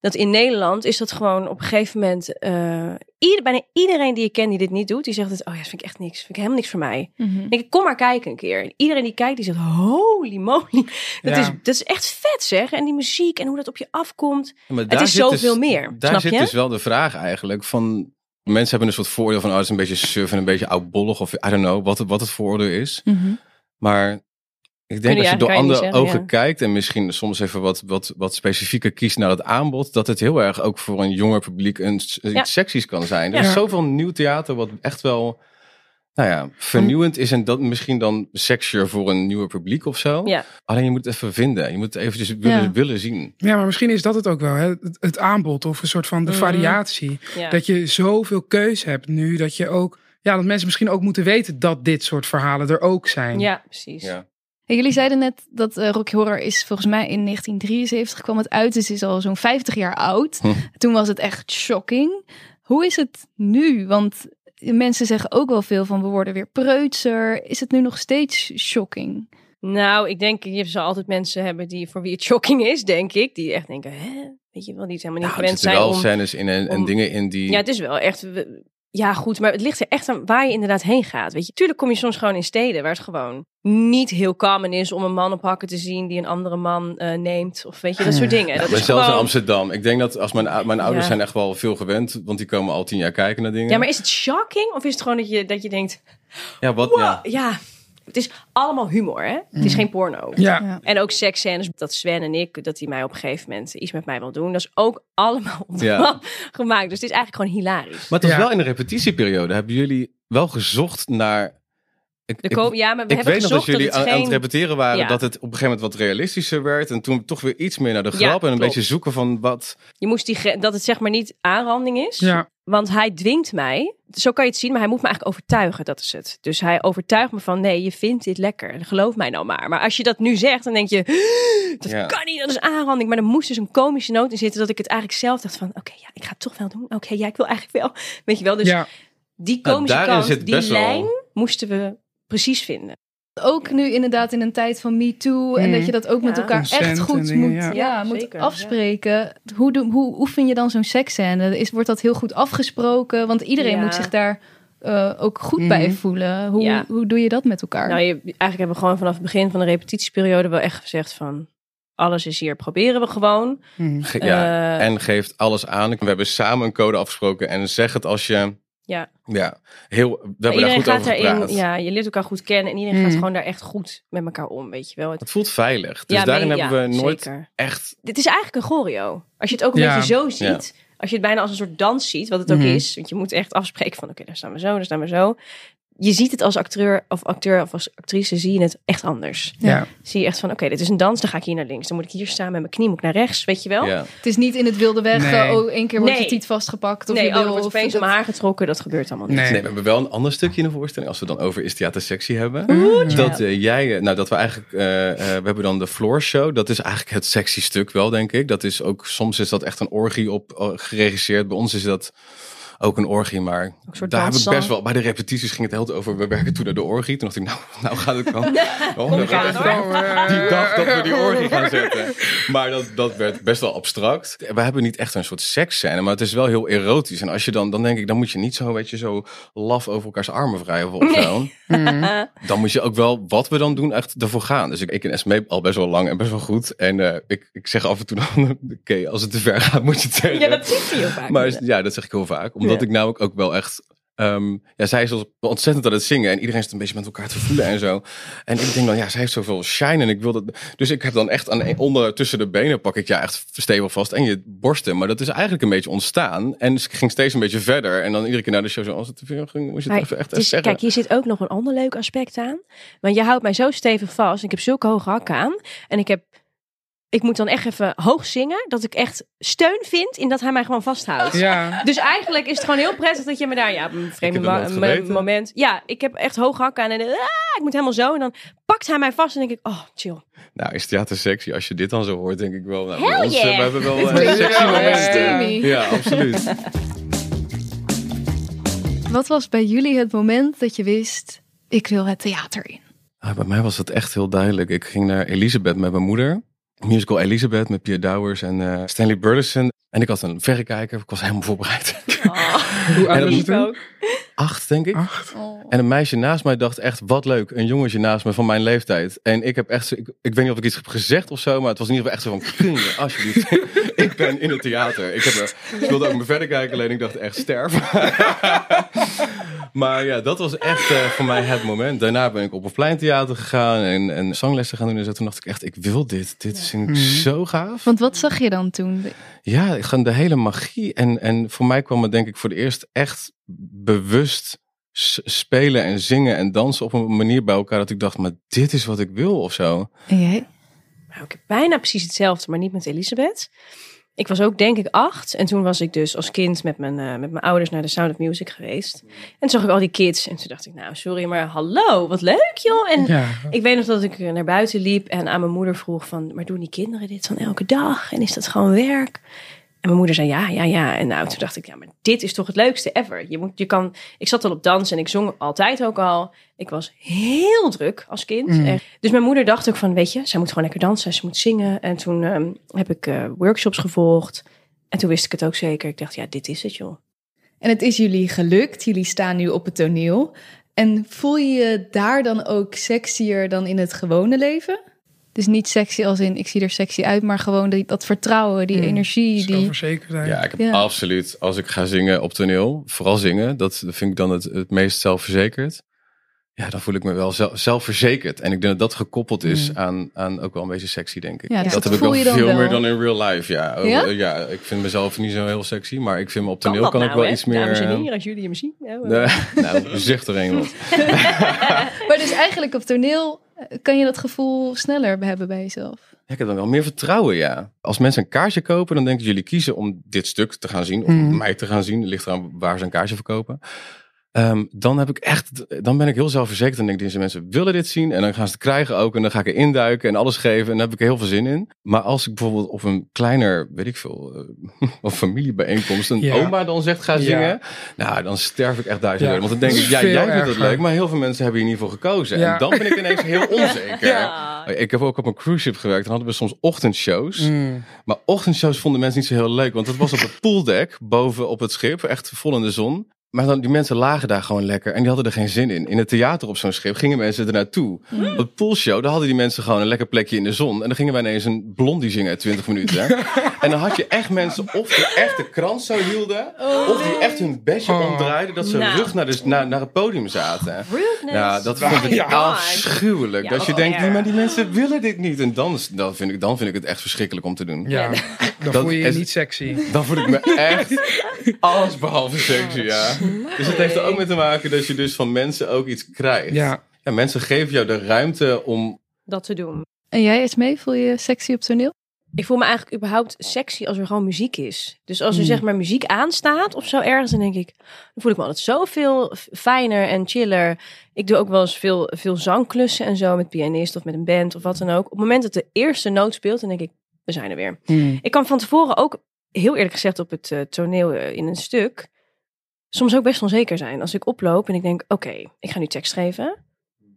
Dat in Nederland is dat gewoon op een gegeven moment... Uh, ieder, bijna iedereen die ik ken die dit niet doet, die zegt dat, oh ja, dat vind ik echt niks. Vind ik helemaal niks voor mij. Mm-hmm. Ik kom maar kijken een keer. Iedereen die kijkt, die zegt, holy moly. Dat, ja. is, dat is echt vet, zeg. En die muziek en hoe dat op je afkomt. Maar het is zoveel dus, meer. Daar snap zit je? dus wel de vraag eigenlijk van... Mensen hebben een soort voordeel van, oh, het is een beetje suf en een beetje oudbollig. Of I don't know, wat het, wat het voordeel is. Mm-hmm. Maar... Ik denk dat ja, je door andere zeggen, ogen ja. kijkt en misschien soms even wat, wat, wat specifieker kiest naar het aanbod. Dat het heel erg ook voor een jonger publiek een, iets ja. seksies kan zijn. Er ja. is zoveel nieuw theater wat echt wel nou ja, vernieuwend is. En dat misschien dan sexier voor een nieuwer publiek of zo. Ja. Alleen je moet het even vinden. Je moet het eventjes willen, ja. willen zien. Ja, maar misschien is dat het ook wel. Hè? Het, het aanbod of een soort van de mm. variatie. Ja. Dat je zoveel keus hebt nu. Dat je ook ja, dat mensen misschien ook moeten weten dat dit soort verhalen er ook zijn. Ja, precies. Ja. Jullie zeiden net dat uh, Rocky Horror is volgens mij in negentien drieënzeventig kwam het uit. Dus is al zo'n vijftig jaar oud. Hm. Toen was het echt shocking. Hoe is het nu? Want mensen zeggen ook wel veel van we worden weer preutser. Is het nu nog steeds shocking? Nou, ik denk je zal altijd mensen hebben die voor wie het shocking is, denk ik. Die echt denken, hè? Weet je wel, die het helemaal niet nou, gewend zijn. Er zitten wel scènes in en, om... en dingen in die... Ja, het is wel echt... We... Ja, goed, maar het ligt er echt aan waar je inderdaad heen gaat. Weet je, tuurlijk kom je soms gewoon in steden waar het gewoon niet heel common is om een man op hakken te zien die een andere man uh, neemt. Of weet je, dat soort dingen. Ja, dat maar is zelfs gewoon... in Amsterdam. Ik denk dat als mijn, mijn ouders ja. zijn echt wel veel gewend, want die komen al tien jaar kijken naar dingen. Ja, maar is het shocking of is het gewoon dat je, dat je denkt... Ja, wat wow, ja. ja. Het is allemaal humor, hè? Het is geen porno. Ja. Ja. En ook seksscènes. Dat Sven en ik, dat die mij op een gegeven moment iets met mij wil doen. Dat is ook allemaal ja. gemaakt. Dus het is eigenlijk gewoon hilarisch. Maar het was ja. wel in de repetitieperiode. Hebben jullie wel gezocht naar... Ik, de ko- ik, ja, maar we ik hebben weet nog dat jullie dat het aan, geen... aan het repeteren waren ja. dat het op een gegeven moment wat realistischer werd. En toen toch weer iets meer naar de grap ja, en een klopt. beetje zoeken van wat... Je moest die, dat het zeg maar niet aanranding is. Ja. Want hij dwingt mij, zo kan je het zien, maar hij moet me eigenlijk overtuigen, dat is het. Dus hij overtuigt me van, nee, je vindt dit lekker, geloof mij nou maar. Maar als je dat nu zegt, dan denk je, dat ja. kan niet, dat is aanranding. Maar er moest dus een komische noot in zitten dat ik het eigenlijk zelf dacht van, oké, okay, ja, ik ga het toch wel doen. Oké, okay, ja, ik wil eigenlijk wel. Weet je wel, dus ja. die komische nou, kant, die lijn wel. moesten we precies vinden. Ook nu inderdaad in een tijd van Me Too en mm. dat je dat ook ja. met elkaar Consent echt goed dingen, moet, ja. Ja, moet Zeker, afspreken. Ja. Hoe, do, hoe oefen je dan zo'n seksscène? Is, wordt dat heel goed afgesproken? Want iedereen ja. moet zich daar uh, ook goed mm. bij voelen. Hoe, ja. hoe doe je dat met elkaar? Nou, je, eigenlijk hebben we gewoon vanaf het begin van de repetitieperiode wel echt gezegd van... Alles is hier, proberen we gewoon. Mm. Ja, uh, en geeft alles aan. We hebben samen een code afgesproken en zeg het als je... Ja, ja heel, we hebben daar goed gaat over gepraat. In, ja, je leert elkaar goed kennen en iedereen mm. gaat gewoon daar echt goed met elkaar om, weet je wel. Het, het voelt veilig, dus ja, daarin mee, hebben ja, we nooit zeker. echt... Dit is eigenlijk een choreo. Als je het ook een ja. beetje zo ziet, ja. als je het bijna als een soort dans ziet, wat het ook mm-hmm. is, want je moet echt afspreken van oké, okay, daar staan we zo, daar staan we zo. Je ziet het als acteur of acteur of als actrice zie je het echt anders. Ja. Zie je echt van, oké, okay, dit is een dans, dan ga ik hier naar links. Dan moet ik hier staan met mijn knie, moet ik naar rechts, weet je wel. Ja. Het is niet in het wilde weg, nee. uh, oh, één keer wordt nee. je tiet vastgepakt. Of nee, je wil, oh, wordt opeens dat... mijn haar getrokken, dat gebeurt allemaal niet. Nee. nee, we hebben wel een ander stukje in de voorstelling, als we dan over Is Theater Sexy hebben. Mm. Dat uh, jij, nou dat we eigenlijk, uh, uh, we hebben dan de Floor Show, dat is eigenlijk het sexy stuk wel, denk ik. Dat is ook, soms is dat echt een orgie op uh, geregisseerd, bij ons is dat... Ook een orgie, maar een daar heb ik best wel... Bij de repetities ging het heel veel over... We werken toen naar de orgie. Toen dacht ik, nou, nou gaat het dan. Oh, we gaan het die dag dat we die orgie gaan zetten. Maar dat, dat werd best wel abstract. We hebben niet echt een soort seksscène, maar het is wel heel erotisch. En als je dan, dan denk ik, dan moet je niet zo, weet je, zo laf over elkaars armen wrijven of zo. Nee. Dan moet je ook wel, wat we dan doen, echt ervoor gaan. Dus ik, ik en Esmée al best wel lang en best wel goed. En uh, ik, ik zeg af en toe dan, oké, okay, als het te ver gaat, moet je het zeggen. Ja, dat zegt hij heel vaak. Maar, ja, dat zeg ik heel vaak, omdat ja. ik namelijk ook wel echt... Um, ja, zij is ontzettend aan het zingen. En iedereen zit een beetje met elkaar te voelen en zo. En ik denk dan, ja, zij heeft zoveel shine. En ik wil dat... Dus ik heb dan echt aan een, onder tussen de benen pak ik ja echt stevig vast. En je borsten. Maar dat is eigenlijk een beetje ontstaan. En dus ik ging steeds een beetje verder. En dan iedere keer naar de show zo... Als het te veel ging, moest je het maar, even echt dus, zeggen. Kijk, hier zit ook nog een ander leuk aspect aan. Want je houdt mij zo stevig vast. En ik heb zulke hoge hakken aan. En ik heb... Ik moet dan echt even hoog zingen. Dat ik echt steun vind in dat hij mij gewoon vasthoudt. Ja. Dus eigenlijk is het gewoon heel prettig dat je me daar... Ja, een vreemde ma- m- moment. Ja, ik heb echt hoog hakken aan. En ah, ik moet helemaal zo. En dan pakt hij mij vast. En denk ik, oh, chill. Nou, is theater sexy? Als je dit dan zo hoort, denk ik wel... Nou, Hell ons, yeah. We hebben wel een uh, sexy moment. Ja, ja, absoluut. Wat was bij jullie het moment dat je wist... Ik wil het theater in? Ah, bij mij was dat echt heel duidelijk. Ik ging naar Elisabeth met mijn moeder... Musical Elisabeth met Pierre Dowers en uh, Stanley Burleson. En ik had een verrekijker. Ik was helemaal voorbereid. Oh, hoe oud was je toen? Acht, denk ik. Acht. Oh. En een meisje naast mij dacht echt, wat leuk. Een jongetje naast me van mijn leeftijd. En ik heb echt, ik, ik weet niet of ik iets heb gezegd of zo, maar het was in ieder geval echt zo van, alsjeblieft. Ik ben in het theater. Ik heb, wilde ook mijn verrekijker, alleen ik dacht echt, sterf. Maar ja, dat was echt uh, voor mij het moment. Daarna ben ik op een pleintheater gegaan en, en zanglessen gaan doen. En zo. Toen dacht ik echt, ik wil dit. Dit vind ik mm-hmm. zo gaaf. Want wat zag je dan toen? Ja, de hele magie. En, en voor mij kwam het denk ik voor het eerst echt bewust spelen en zingen en dansen op een manier bij elkaar. Dat ik dacht, maar dit is wat ik wil of zo. En jij? Nou, ik heb bijna precies hetzelfde, maar niet met Elisabeth. Ik was ook denk ik acht. En toen was ik dus als kind met mijn, uh, met mijn ouders naar de Sound of Music geweest. En toen zag ik al die kids. En toen dacht ik, nou sorry, maar hallo, wat leuk joh. En ja. ik weet nog dat ik naar buiten liep en aan mijn moeder vroeg van... Maar doen die kinderen dit van elke dag? En is dat gewoon werk? En mijn moeder zei ja, ja, ja. En nou, toen dacht ik, ja, maar dit is toch het leukste ever. Je moet, je kan... Ik zat al op dans en ik zong altijd ook al. Ik was heel druk als kind. Mm. Dus mijn moeder dacht ook van, weet je, zij moet gewoon lekker dansen. Ze moet zingen. En toen um, heb ik uh, workshops gevolgd. En toen wist ik het ook zeker. Ik dacht, ja, dit is het, joh. En het is jullie gelukt. Jullie staan nu op het toneel. En voel je je daar dan ook sexier dan in het gewone leven? Dus niet sexy als in, ik zie er sexy uit, maar gewoon die, dat vertrouwen, die mm, energie. Die... Zelfverzekerdheid. Ja, ik heb ja. absoluut, als ik ga zingen op toneel, vooral zingen, dat vind ik dan het, het meest zelfverzekerd. Ja, dan voel ik me wel zelf, zelfverzekerd. En ik denk dat dat gekoppeld is mm. aan, aan ook wel een beetje sexy, denk ik. Ja, dus dat, dat heb ik wel veel wel. meer dan in real life. Ja. Ja? ja, ik vind mezelf niet zo heel sexy, maar ik vind me op toneel kan, kan nou, ik wel hè? iets meer... Dames en heren, als jullie hem zien. Nou, uh. nou zicht er een wat. Maar dus eigenlijk op toneel... Kan je dat gevoel sneller hebben bij jezelf? Ja, ik heb dan wel meer vertrouwen, ja. Als mensen een kaartje kopen, dan denk ik... jullie kiezen om dit stuk te gaan zien... of mm. mij te gaan zien. Ligt eraan waar ze een kaartje verkopen. Um, dan, heb ik echt, dan ben ik heel zelfverzekerd. Dan denk ik, deze mensen willen dit zien... en dan gaan ze het krijgen ook. En dan ga ik erin duiken en alles geven. En daar heb ik heel veel zin in. Maar als ik bijvoorbeeld op een kleiner, weet ik veel... Uh, of familiebijeenkomst, een ja. oma dan zegt ga zingen... Ja. Nou, dan sterf ik echt duizend ja. euro. Want dan denk ik, ja, jij vindt het leuk... maar heel veel mensen hebben hier niet voor gekozen. Ja. En dan ben ik ineens heel onzeker. Ja. Ik heb ook op een cruise ship gewerkt. Dan hadden we soms ochtendshows. Mm. Maar ochtendshows vonden mensen niet zo heel leuk. Want dat was op het pooldeck boven op het schip. Echt vol in de zon. Maar dan, die mensen lagen daar gewoon lekker en die hadden er geen zin in. In het theater op zo'n schip gingen mensen er naartoe. Mm. Op het poolshow, daar hadden die mensen gewoon een lekker plekje in de zon. En dan gingen wij ineens een blondie zingen uit twintig minuten. Hè? En dan had je echt mensen of die echt de krans zo hielden... Oh. Of die echt hun besje oh. omdraaiden, dat ze nou. rug naar, de, naar, naar het podium zaten. Rudeness. Nou, dat vond ik ja. afschuwelijk. Ja, dat oh, je denkt, ja. nee, maar die mensen willen dit niet. En dan, dan, vind ik, dan vind ik het echt verschrikkelijk om te doen. Ja, ja. Dan dat, voel je je niet sexy. Dan voel ik me echt alles behalve sexy, ja. Nee. Dus het heeft er ook mee te maken dat je dus van mensen ook iets krijgt. Ja, ja, mensen geven jou de ruimte om... dat te doen. En jij Esmée, voel je sexy op toneel? Ik voel me eigenlijk überhaupt sexy als er gewoon muziek is. Dus als er mm. zeg maar muziek aanstaat of zo ergens, dan denk ik... dan voel ik me altijd zoveel fijner en chiller. Ik doe ook wel eens veel, veel zangklussen en zo met pianist of met een band of wat dan ook. Op het moment dat de eerste noot speelt, dan denk ik, we zijn er weer. Mm. Ik kan van tevoren ook, heel eerlijk gezegd, op het uh, toneel uh, in een stuk... soms ook best onzeker zijn. Als ik oploop en ik denk, oké, okay, ik ga nu tekst schrijven.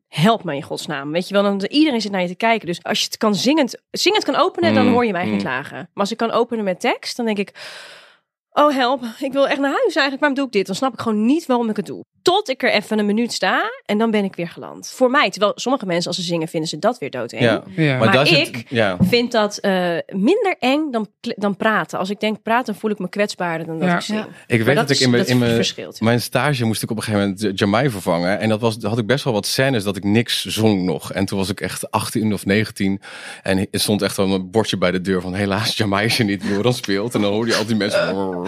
Help me in godsnaam. Weet je wel, dan iedereen zit naar je te kijken. Dus als je het kan zingend, zingend kan openen, dan hoor je mij mm. niet klagen. Maar als ik kan openen met tekst, dan denk ik... oh, help, ik wil echt naar huis eigenlijk. Waarom doe ik dit? Dan snap ik gewoon niet waarom ik het doe. Tot ik er even een minuut sta en dan ben ik weer geland. Voor mij, terwijl sommige mensen als ze zingen vinden ze dat weer doodeng. Ja, ja. Maar, maar ik het, ja. vind dat uh, minder eng dan, dan praten. Als ik denk praten voel ik me kwetsbaarder dan dat ja. ik zing. Ja. Ik maar weet dat, dat ik in, dat in mijn, mijn stage moest ik op een gegeven moment Jamai vervangen. En dat was, had ik best wel wat scènes dat ik niks zong nog. En toen was ik echt achttien of negentien. En het stond echt wel een bordje bij de deur van helaas Jamai is er niet meer dan speelt. En dan hoorde je al die mensen... Uh.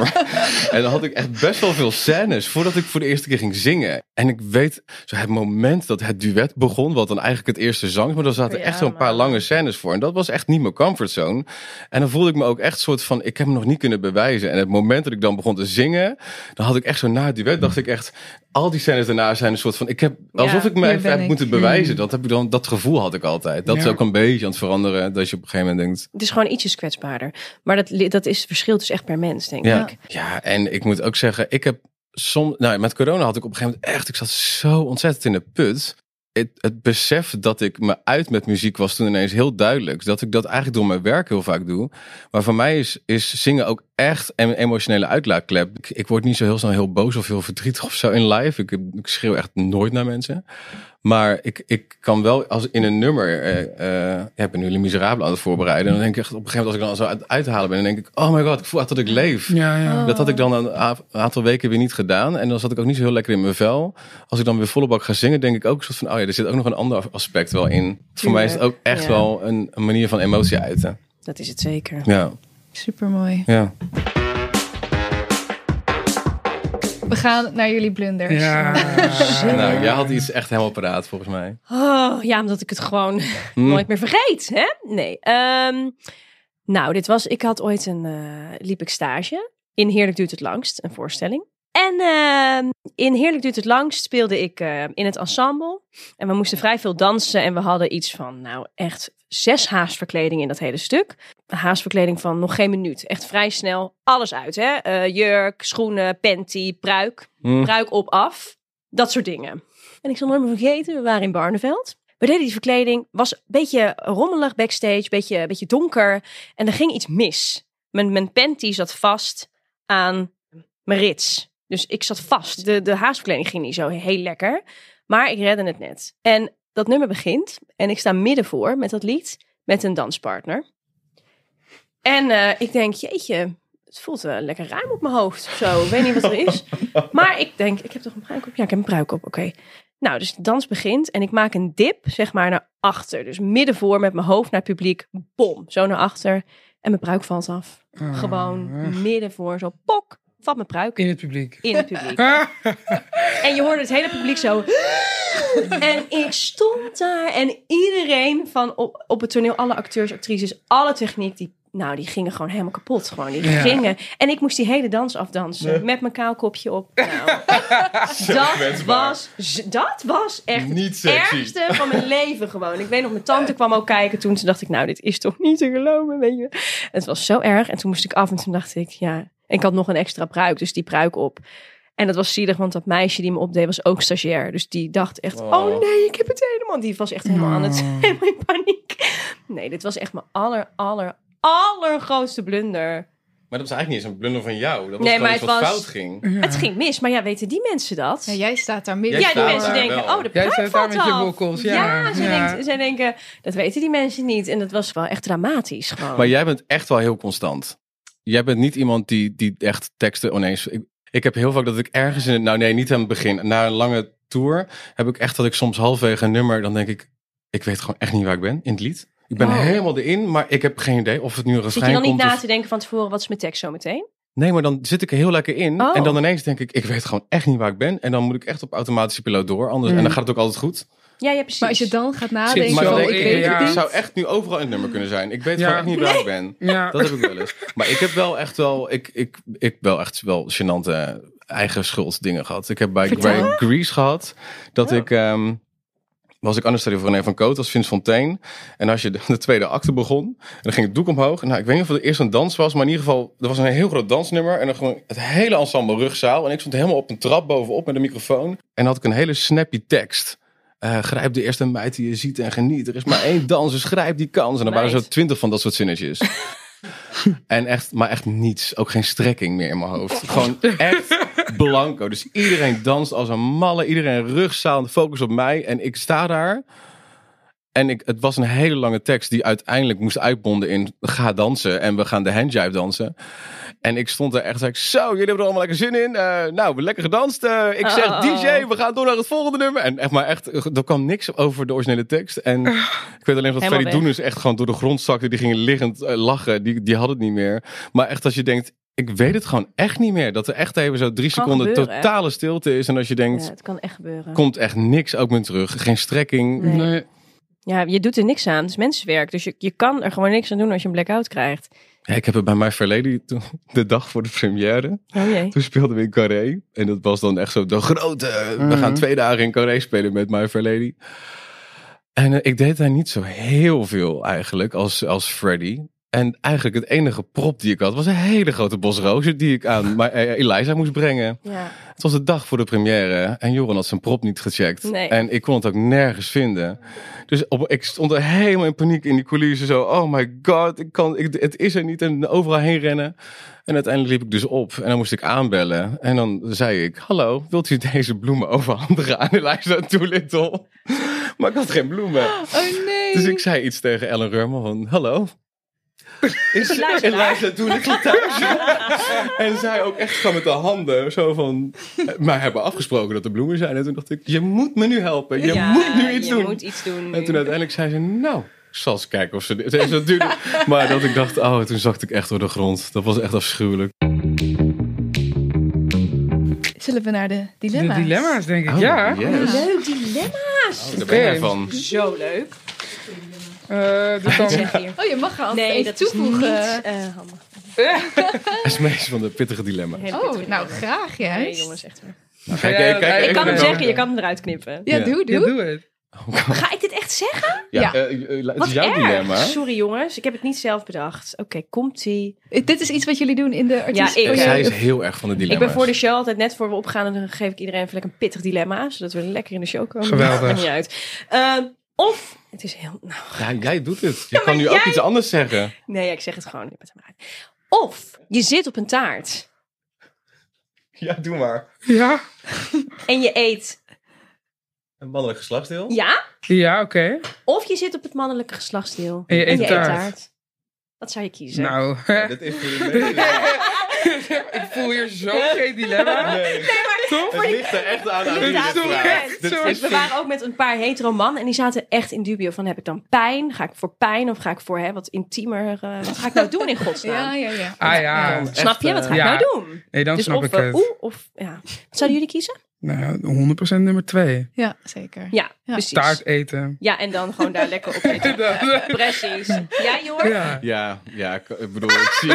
En dan had ik echt best wel veel scènes voordat ik voor de eerste keer ging zingen. En ik weet, zo het moment dat het duet begon, wat dan eigenlijk het eerste zang, maar daar zaten ja, echt zo'n paar lange scènes voor. En dat was echt niet mijn comfortzone. En dan voelde ik me ook echt soort van, ik heb me nog niet kunnen bewijzen. En het moment dat ik dan begon te zingen, dan had ik echt zo na het duet, dacht ik echt, al die scènes daarna zijn een soort van, ik heb, alsof ja, ik me even heb ik. moeten bewijzen. Dat, heb ik dan, dat gevoel had ik altijd. Dat ja. is ook een beetje aan het veranderen, dat je op een gegeven moment denkt... het is gewoon ietsjes kwetsbaarder. Maar dat, dat is het verschil dus echt per mens, denk ik. Ja. Ja, en ik moet ook zeggen, ik heb soms... Nou, met corona had ik op een gegeven moment echt... Ik zat zo ontzettend in de put. Het, het besef dat ik me uit met muziek was toen ineens heel duidelijk. Dat ik dat eigenlijk door mijn werk heel vaak doe. Maar voor mij is, is zingen ook echt een emotionele uitlaatklep. Ik, ik word niet zo heel snel heel boos of heel verdrietig of zo in live. Ik, ik schreeuw echt nooit naar mensen. Maar ik, ik kan wel als in een nummer... Eh, uh, ja, ik ben nu Les Misérables aan het voorbereiden. En dan denk ik echt op een gegeven moment als ik dan zo uit, uithalen ben... dan denk ik, oh my god, ik voel echt dat ik leef. Ja, ja. Oh. Dat had ik dan een aantal weken weer niet gedaan. En dan zat ik ook niet zo heel lekker in mijn vel. Als ik dan weer volle bak ga zingen, denk ik ook... soort van, oh ja, er zit ook nog een ander aspect wel in. Tuurlijk. Voor mij is het ook echt ja. wel een, een manier van emotie uiten. Dat is het zeker. Ja. Supermooi. Ja. We gaan naar jullie blunders. Ja. Nou, jij had iets echt helemaal paraat volgens mij. Oh, ja, omdat ik het gewoon mm. nooit meer vergeet, hè? Nee. Um, nou, dit was... Ik had ooit een... Uh, liep ik stage. In Heerlijk duurt het langst. Een voorstelling. En uh, in Heerlijk duurt het langst speelde ik uh, in het ensemble. En we moesten vrij veel dansen. En we hadden iets van, nou, echt... zes haastverkledingen in dat hele stuk. Haastverkleding van nog geen minuut. Echt vrij snel alles uit. Hè? Uh, jurk, schoenen, panty, pruik. Mm. Pruik op, af. Dat soort dingen. En ik zal nooit meer vergeten, we waren in Barneveld. We deden die verkleding. Was een beetje rommelig backstage. Beetje, beetje donker. En er ging iets mis. Mijn, mijn panty zat vast aan mijn rits. Dus ik zat vast. De, de haastverkleding ging niet zo heel lekker. Maar ik redde het net. En... dat nummer begint en ik sta midden voor met dat lied met een danspartner. En uh, ik denk, jeetje, het voelt wel lekker ruim op mijn hoofd of zo. Ik weet niet wat er is. Maar ik denk, ik heb toch een pruik op? Ja, ik heb een pruik op, oké. Okay. Nou, dus de dans begint en ik maak een dip, zeg maar, naar achter. Dus midden voor met mijn hoofd naar het publiek. Bom, zo naar achter. En mijn pruik valt af. Oh, gewoon echt. Midden voor, zo pok, valt mijn pruik. In het publiek. In het publiek. En je hoorde het hele publiek zo... En ik stond daar en iedereen van op, op het toneel, alle acteurs, actrices, alle techniek, die, nou, die gingen gewoon helemaal kapot. Gewoon, die ja. gingen. En ik moest die hele dans afdansen nee. met mijn kaalkopje op. Nou, dat, was, dat was echt niet het ergste van mijn leven gewoon. Ik weet nog, mijn tante kwam ook kijken toen. Toen dacht ik, nou, dit is toch niet te geloven, weet je. Het was zo erg. En toen moest ik af en toen dacht ik, ja, ik had nog een extra pruik, dus die pruik op. En dat was zielig, want dat meisje die me opdeed was ook stagiair. Dus die dacht echt, oh, oh nee, ik heb het helemaal... Die was echt helemaal, oh. aan het, helemaal in paniek. Nee, dit was echt mijn aller, aller, allergrootste blunder Maar dat was eigenlijk niet eens een blunder van jou. Dat was nee, gewoon iets wat was... fout ging. Ja. Het ging mis, maar ja, weten die mensen dat? Ja, jij staat daar midden. Ja, die mensen denken, wel. oh, de pruim valt daar af. Met je wokkels, ja, ja, zij, ja. Denkt, zij denken, dat weten die mensen niet. En dat was wel echt dramatisch gewoon. Maar jij bent echt wel heel constant. Jij bent niet iemand die, die echt teksten oneens... Ik, ik heb heel vaak dat ik ergens in... Nou nee, niet aan het begin. Na een lange tour heb ik echt dat ik soms halverwege een nummer... Dan denk ik, ik weet gewoon echt niet waar ik ben in het lied. Ik ben wow. helemaal erin, maar ik heb geen idee of het nu een refrein komt. Zit je dan niet na of... te denken van tevoren, wat is mijn tekst zo meteen? Nee, maar dan zit ik er heel lekker in. Oh. En dan ineens denk ik, ik weet gewoon echt niet waar ik ben. En dan moet ik echt op automatische piloot door. Anders, mm. En dan gaat het ook altijd goed. Ja, ja, precies. Maar als je dan gaat nadenken... Maar dan ik, ik, weet ja. het zou echt nu overal in het nummer kunnen zijn. Ik weet ja. gewoon echt niet waar nee. ik ben. Ja. Dat heb ik wel eens. Maar ik heb wel echt wel... Ik, ik, ik wel echt wel gênante eigen schuld dingen gehad. Ik heb bij, bij Grease gehad dat oh. ik... Um, was ik understudy voor René van Koot als Vince Fontaine. En als je de, de tweede acte begon, en dan ging het doek omhoog. Nou, ik weet niet of het eerst een dans was, maar in ieder geval, er was een heel groot dansnummer. En dan gewoon het hele ensemble rugzaal. En ik stond helemaal op een trap bovenop met een microfoon. En dan had ik een hele snappy tekst. Uh, grijp de eerste meid die je ziet en geniet. Er is maar één dans, dus grijp die kans. En dan waren er zo twintig van dat soort zinnetjes. En echt, maar echt niets. Ook geen strekking meer in mijn hoofd. Gewoon echt... blanco. Dus iedereen danst als een malle. Iedereen rugzaal. Focus op mij. En ik sta daar. En ik, het was een hele lange tekst die uiteindelijk moest uitbonden in ga dansen. En we gaan de handjive dansen. En ik stond er echt. Zei ik, zo, jullie hebben er allemaal lekker zin in. Uh, nou, we hebben lekker gedanst. Uh, ik zeg oh. D J, we gaan door naar het volgende nummer. En echt maar echt, er kwam niks over de originele tekst. En uh, ik weet alleen dat Ferry Doeners echt gewoon door de grond zakte. Die gingen liggend uh, lachen. Die, die hadden het niet meer. Maar echt als je denkt... Ik weet het gewoon echt niet meer. Dat er echt even zo drie seconden gebeuren, totale hè? Stilte is. En als je denkt, ja, het kan echt gebeuren. Komt echt niks ook meer terug. Geen strekking. Nee. Nee. Ja, je doet er niks aan. Het is mensenwerk. Dus je, je kan er gewoon niks aan doen als je een blackout krijgt. Ja, ik heb het bij My Fair Lady toen, de dag voor de première. Oh jee. Toen speelden we in Carré. En dat was dan echt zo de grote. Mm-hmm. We gaan twee dagen in Carré spelen met My Fair Lady. En uh, ik deed daar niet zo heel veel eigenlijk als, als Freddy. En eigenlijk het enige prop die ik had was een hele grote bos rozen die ik aan maar Eliza moest brengen. Ja. Het was de dag voor de première en Joran had zijn prop niet gecheckt. Nee. En ik kon het ook nergens vinden. Dus op, ik stond er helemaal in paniek in die coulissen. Zo, oh my god, ik kan, ik, het is er niet. En overal heen rennen. En uiteindelijk liep ik dus op. En dan moest ik aanbellen. En dan zei ik, hallo, wilt u deze bloemen overhandigen aan Eliza Doolittle? Maar ik had geen bloemen. Oh nee. Dus ik zei iets tegen Ellen Rummel van, hallo. Is Eliza Doolittle thuis? En zij ook echt gewoon met de handen zo van... Maar hebben afgesproken dat er bloemen zijn. En toen dacht ik, je moet me nu helpen. Je ja, moet nu iets je doen. Moet iets doen. En toen uiteindelijk zei ze, nou, ik zal eens kijken of ze... Het is natuurlijk... Maar dat ik dacht, oh, toen zakte ik echt door de grond. Dat was echt afschuwelijk. Zullen we naar de dilemma's? De dilemma's, denk ik, oh, ja. Yes. Leuk, dilemma's. Oh, daar ben jij van. Zo leuk. Uh, dus dan... Oh, je mag er altijd nee, even toevoegen. Niet, uh, handig. Esmée is van de pittige dilemma. Oh, pittige nou dilemma. Graag juist. Nee, jongens, echt wel. Nou, kijk, kijk, kijk, ik kan hem zeggen, je kan hem eruit knippen. Ja, ja. doe, doe. Ja, doe het. Oh, ga ik dit echt zeggen? Ja. ja. Uh, uh, het is jouw erg. dilemma. Sorry jongens, ik heb het niet zelf bedacht. Oké, okay, komt-ie. Dit is iets wat jullie doen in de artiesten. Ja, ik, zij is heel erg van de dilemma's. Ik ben voor de show altijd net voor we opgaan en dan geef ik iedereen even lekker een pittig dilemma, zodat we lekker in de show komen. Geweldig. Dat gaat niet uit. Uh, Of, het is heel... Nou, ja, jij doet het. Je ja, kan nu jij... ook iets anders zeggen. Nee, ja, ik zeg het gewoon. Of, je zit op een taart. Ja, doe maar. Ja. En je eet... Een mannelijk geslachtsdeel? Ja. Ja, oké. Okay. Of je zit op het mannelijke geslachtsdeel. En je eet, en je taart. eet taart. Wat zou je kiezen? Nou. Ja, dat is voor de ik voel hier zo geen dilemma. Nee, nee maar... Top? Het ligt er echt aan. aan ligt de de de dus we waren ook met een paar hetero mannen en die zaten echt in dubio van heb ik dan pijn? Ga ik voor pijn of ga ik voor hè, wat intiemer? Uh, wat ga ik nou doen in godsnaam? Ja, ja, ja. Ah, ja, ja. Snap echt, je? Wat ga ik ja. nou doen? Nee, dan dus snap of, ik het. Oeh, of, ja. Wat zouden jullie kiezen? Nou, honderd procent nummer twee. Ja, zeker. Ja, ja. Precies. Taart eten. Ja, en dan gewoon daar lekker op eten. Ja, precies. Jij, Jorn? Ja. ja, ja. Ik bedoel, ik zie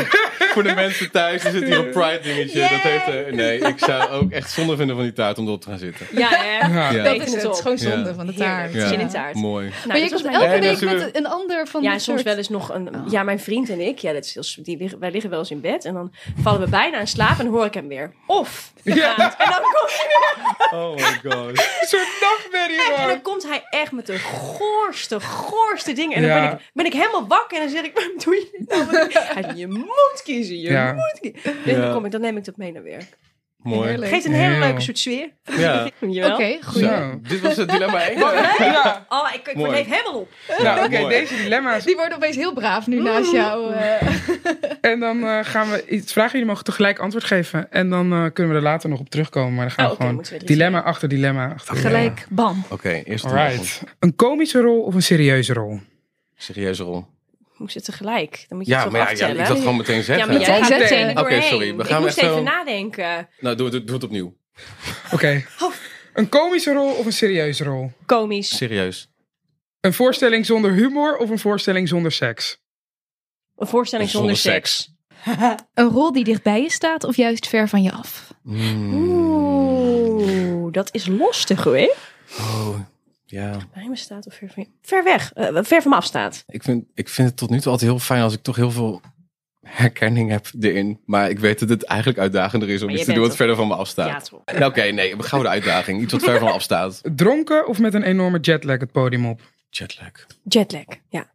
voor de mensen thuis, er zit hier een pride dingetje. Yeah. Dat heeft, uh, nee, ik zou ook echt zonde vinden van die taart om erop te gaan zitten. Ja, hè? Ja. Ja. Dat is het. Het is gewoon zonde ja. van de taart. Ja. Zin in taart. Ja. Mooi. Nou, maar je komt elke nee, week met we... een ander van ja, de soms soort... wel eens nog een... Oh. Ja, mijn vriend en ik, ja, dat is, die liggen, wij liggen wel eens in bed. En dan vallen we bijna in slaap en hoor ik hem weer. Of. Ja. En dan kom je Oh my god. Zo'n nachtmerrie. Echt, en dan komt hij echt met de goorste, goorste dingen. En dan ja. ben, ik, ben ik helemaal wakker. En dan zeg ik, waarom doe je dit nou? Hij, je moet kiezen, je ja. moet kiezen. Dus ja. dan, kom ik, dan neem ik dat mee naar werk. Mooi. Geeft een hele Heel. leuke soort sfeer. Ja. Oké, okay, goed. Ja. Dit was het dilemma één. Ja. Oh, ik ik leef helemaal op. Ja, Oké, okay, deze dilemma's. Die worden opeens heel braaf nu mm. naast jou. Uh. En dan uh, gaan we iets vragen. Jullie mogen tegelijk antwoord geven. En dan uh, kunnen we er later nog op terugkomen. Maar dan gaan oh, we okay, gewoon we dilemma zijn. achter dilemma. Achter gelijk, dilemma. bam. Oké, okay, eerst right. Een komische rol of een serieuze rol? Serieuze rol. Moest het tegelijk? Dan moet je ja, het maar ja, ja, ik dacht gewoon meteen zetten. Ja, maar jij gaat meteen Oké, okay, sorry. We gaan ik moest even zo... nadenken. Nou, doe, doe, doe het opnieuw. Oké. Okay. Oh. Een komische rol of een serieuze rol? Komisch. Serieus. Een voorstelling zonder humor of een voorstelling zonder seks? Een voorstelling zonder, zonder seks. seks. Een rol die dichtbij je staat of juist ver van je af? Mm. Oeh, dat is lastig hoor. Oh. Ja. Bij me staat of ver, van, ver weg, uh, ver van me af staat. Ik vind, ik vind het tot nu toe altijd heel fijn als ik toch heel veel herkenning heb erin. Maar ik weet dat het eigenlijk uitdagender is om iets te doen wat toch... verder van me af staat. Ja, nou, Oké, okay, nee, we gaan de uitdaging. Iets wat ver van me af staat. Dronken of met een enorme jetlag het podium op? Jetlag. Jetlag, ja.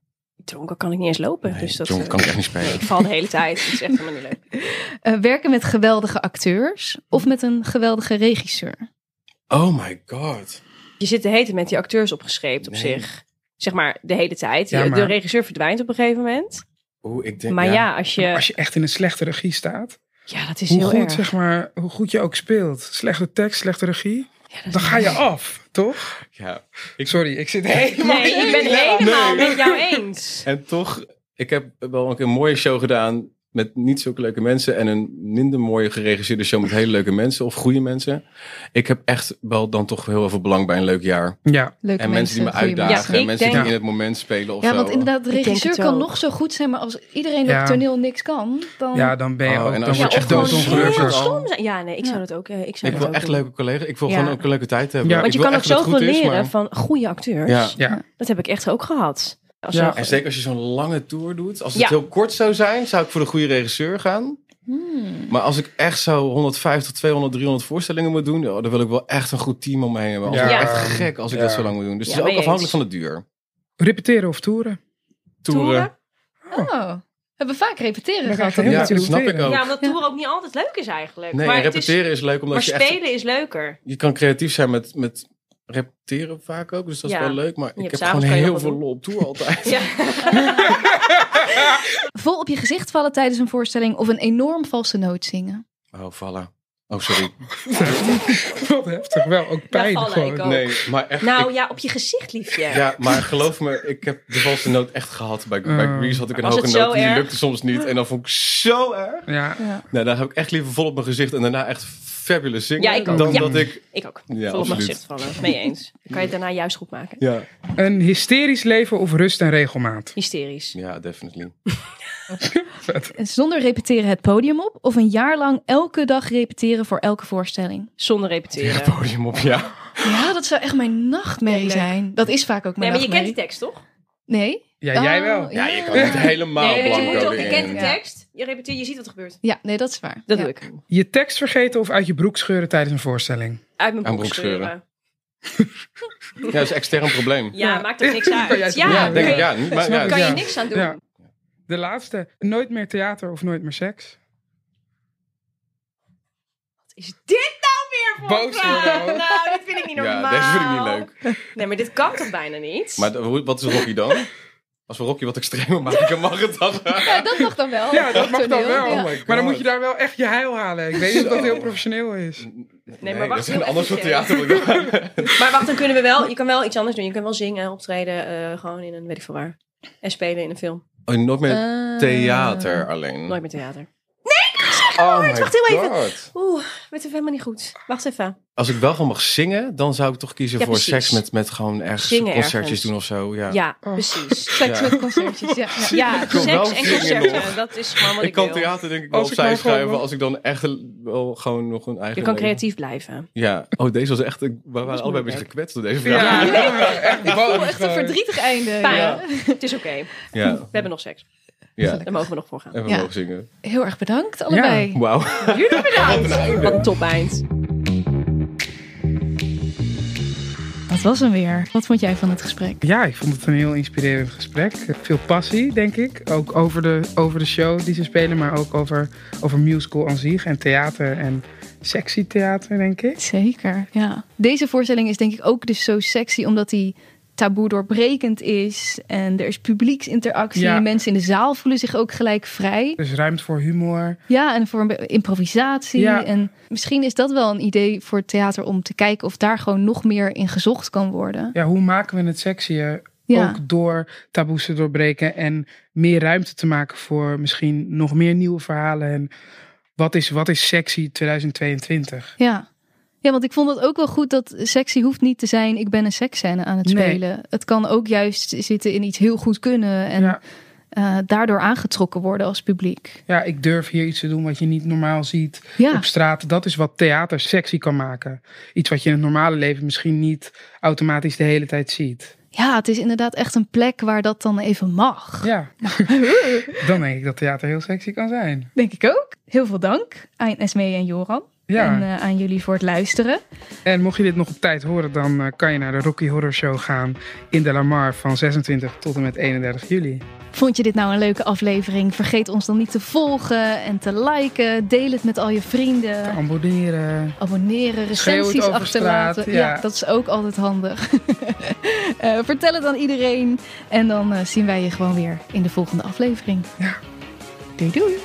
Dronken kan ik niet eens lopen. Nee, dus dat dronken kan ik echt niet spelen. Nee, ik val de hele tijd. Dat is echt helemaal niet leuk. Uh, werken met geweldige acteurs of met een geweldige regisseur? Oh my god. Je zit de hele tijd met die acteurs opgescheept op nee. zich. Zeg maar, de hele tijd. Ja, maar... De regisseur verdwijnt op een gegeven moment. Oeh, ik denk, maar ja, ja als, je... als je echt in een slechte regie staat... Ja, dat is hoe heel goed, erg. Zeg maar, hoe goed je ook speelt. Slechte tekst, slechte regie. Ja, dan ga je af, toch? Ja. Ik... Sorry, ik zit helemaal... Nee, ik ben helemaal nee. met jou eens. En toch, ik heb wel een mooie show gedaan... met niet zulke leuke mensen... en een minder mooie geregisseerde show... met hele leuke mensen of goede mensen. Ik heb echt wel dan toch heel veel belang bij een leuk jaar. Ja. Leuke en mensen, mensen die me uitdagen. Ja, en mensen denk... die in het moment spelen of ja, zo. Ja, want inderdaad, de regisseur kan nog zo goed zijn... maar als iedereen ja. op het toneel niks kan... dan, ja, dan ben je oh, ook... En dan word je echt doodongelukkig. Ja, nee, ik zou dat ook... Ik, zou ik wil ook echt doen. leuke collega's. Ik wil ja. gewoon ook een leuke tijd hebben. Ja. Want je kan ook zoveel leren van goede acteurs. Dat heb ik echt ook gehad. Ja. En zeker als je zo'n lange tour doet. Als het ja. heel kort zou zijn, zou ik voor de goede regisseur gaan. Hmm. Maar als ik echt zo honderdvijftig, tweehonderd, driehonderd voorstellingen moet doen... Oh, dan wil ik wel echt een goed team om me heen hebben. Ja. Ja. Echt gek als ik ja. dat zo lang moet doen. Dus ja, het is ook afhankelijk van de duur. Repeteren of toeren? Toeren. toeren? Oh. We hebben vaak repeteren. Ja, heel ja, dat snap ik ook. Ja, omdat toeren ook niet altijd leuk is eigenlijk. Nee, maar repeteren is, is leuk. Omdat maar je spelen echt, is leuker. Je kan creatief zijn met... met repeteren vaak ook, dus dat is ja. wel leuk. Maar je ik heb gewoon heel veel lol op toe altijd. Ja. Vol op je gezicht vallen tijdens een voorstelling... of een enorm valse noot zingen. Oh, vallen. Oh, sorry. Wat heftig. Wel, ook pijn. Ja, vallen, ook. Nee, maar echt, nou ik, ja, op je gezicht, liefje. Ja, maar geloof me, ik heb de valse noot echt gehad. Bij, uh, bij Grease had ik een hoge noot en die lukte soms niet. En dan vond ik zo erg. Ja. Ja. Nou, daar heb ik echt liever vol op mijn gezicht... en daarna echt... fabulous zingen. Ja, ik ook. Dan ja. dat ik... ik ook. Ja, volop mijn gezicht vallen. Mee eens. Dan kan je het daarna juist goed maken. Ja. Een hysterisch leven of rust en regelmaat? Hysterisch. Ja, definitely. Zonder repeteren het podium op? Of een jaar lang elke dag repeteren voor elke voorstelling? Zonder repeteren. Het podium op, ja. Ja, dat zou echt mijn nachtmerrie nee, zijn. Dat is vaak ook mijn nee, maar nachtmerrie. Je kent die tekst, toch? Nee. Ja, oh, jij wel. Ja, je kan het helemaal nee, blanco je, moet je kent de tekst, je repeteert, je ziet wat er gebeurt. Ja, nee, dat is waar. Dat ja. doe ik. Je tekst vergeten of uit je broek scheuren tijdens een voorstelling? Uit mijn broek, broek scheuren. Ja, dat is extern probleem. Ja, ja, maakt er niks uit. Ja, ja, ja, denk ik, ja, niet, maar, ja. kan je niks aan doen. Ja. De laatste. Nooit meer theater of nooit meer seks? Wat is dit? Boos nou, dit vind ik niet normaal. Ja, deze vind ik niet leuk. Nee, maar dit kan toch bijna niet? Maar wat is Rocky dan? Als we Rocky wat extremer maken, mag het dan? Ja, dat mag dan wel. Ja, dat mag dan wel. Ja. Oh, maar dan moet je daar wel echt je heil halen. Ik weet niet of dat heel professioneel is. Nee, nee maar wacht. Dat is een ander soort theater. Maar wacht, dan kunnen we wel... Je kan wel iets anders doen. Je kan wel zingen, optreden, uh, gewoon in een weet ik veel waar. En spelen in een film. Oh, nooit meer uh, theater alleen. Nooit meer theater. Oh my Wacht heel God. even. Oeh, weet het helemaal niet goed. Wacht even. Als ik wel gewoon mag zingen, dan zou ik toch kiezen ja, voor precies. seks met, met gewoon ergens zingen concertjes ergens. doen of zo. Ja, ja oh. precies. Seks ja. met concertjes. Ja, ja. ja seks en concerten. Nog. Dat is gewoon wat ik, ik wil. Ik kan theater denk ik wel opzij schuiven als ik dan echt wel gewoon nog een eigen... Je kan leven. creatief blijven. Ja. Oh, deze was echt... Een, we waren allebei een beetje gekwetst door deze vraag. Ja. Ja. Ja. Ja. Echt, ik voel echt een verdrietig einde. Fijn. Ja. Het is oké. Okay. Ja. We hebben nog seks. Ja. Daar mogen we nog voor gaan. En we ja. mogen zingen. Heel erg bedankt allebei. Ja. Wauw. Jullie bedankt. Wat een top eind. dat was hem weer. Wat vond jij van het gesprek? Ja, ik vond het een heel inspirerend gesprek. Veel passie, denk ik. Ook over de, over de show die ze spelen, maar ook over, over musical aan zich en theater en sexy theater, denk ik. Zeker, ja. Deze voorstelling is denk ik ook dus zo sexy, omdat die taboe doorbrekend is en er is publieksinteractie. Ja. Mensen in de zaal voelen zich ook gelijk vrij. Er is ruimte voor humor. Ja, en voor een improvisatie. Ja. En misschien is dat wel een idee voor het theater om te kijken of daar gewoon nog meer in gezocht kan worden. Ja, hoe maken we het sexier? Ja. Ook door taboes te doorbreken en meer ruimte te maken voor misschien nog meer nieuwe verhalen. En wat is, wat is sexy tweeduizend tweeëntwintig? Ja. Ja, want ik vond het ook wel goed dat sexy hoeft niet te zijn. Ik ben een seksscène aan het spelen. Nee. Het kan ook juist zitten in iets heel goed kunnen. En ja. uh, daardoor aangetrokken worden als publiek. Ja, ik durf hier iets te doen wat je niet normaal ziet ja. op straat. Dat is wat theater sexy kan maken. Iets wat je in het normale leven misschien niet automatisch de hele tijd ziet. Ja, het is inderdaad echt een plek waar dat dan even mag. Ja, dan denk ik dat theater heel sexy kan zijn. Denk ik ook. Heel veel dank aan Esmée en Yoran. Ja. En uh, aan jullie voor het luisteren. En mocht je dit nog op tijd horen, dan uh, kan je naar de Rocky Horror Show gaan in de Lamar van zesentwintig tot en met eenendertig juli. Vond je dit nou een leuke aflevering? Vergeet ons dan niet te volgen en te liken. Deel het met al je vrienden. Te abonneren. Abonneren, recensies achterlaten. Straat, ja. ja, dat is ook altijd handig. uh, vertel het aan iedereen. En dan uh, zien wij je gewoon weer in de volgende aflevering. Ja. Doei doei.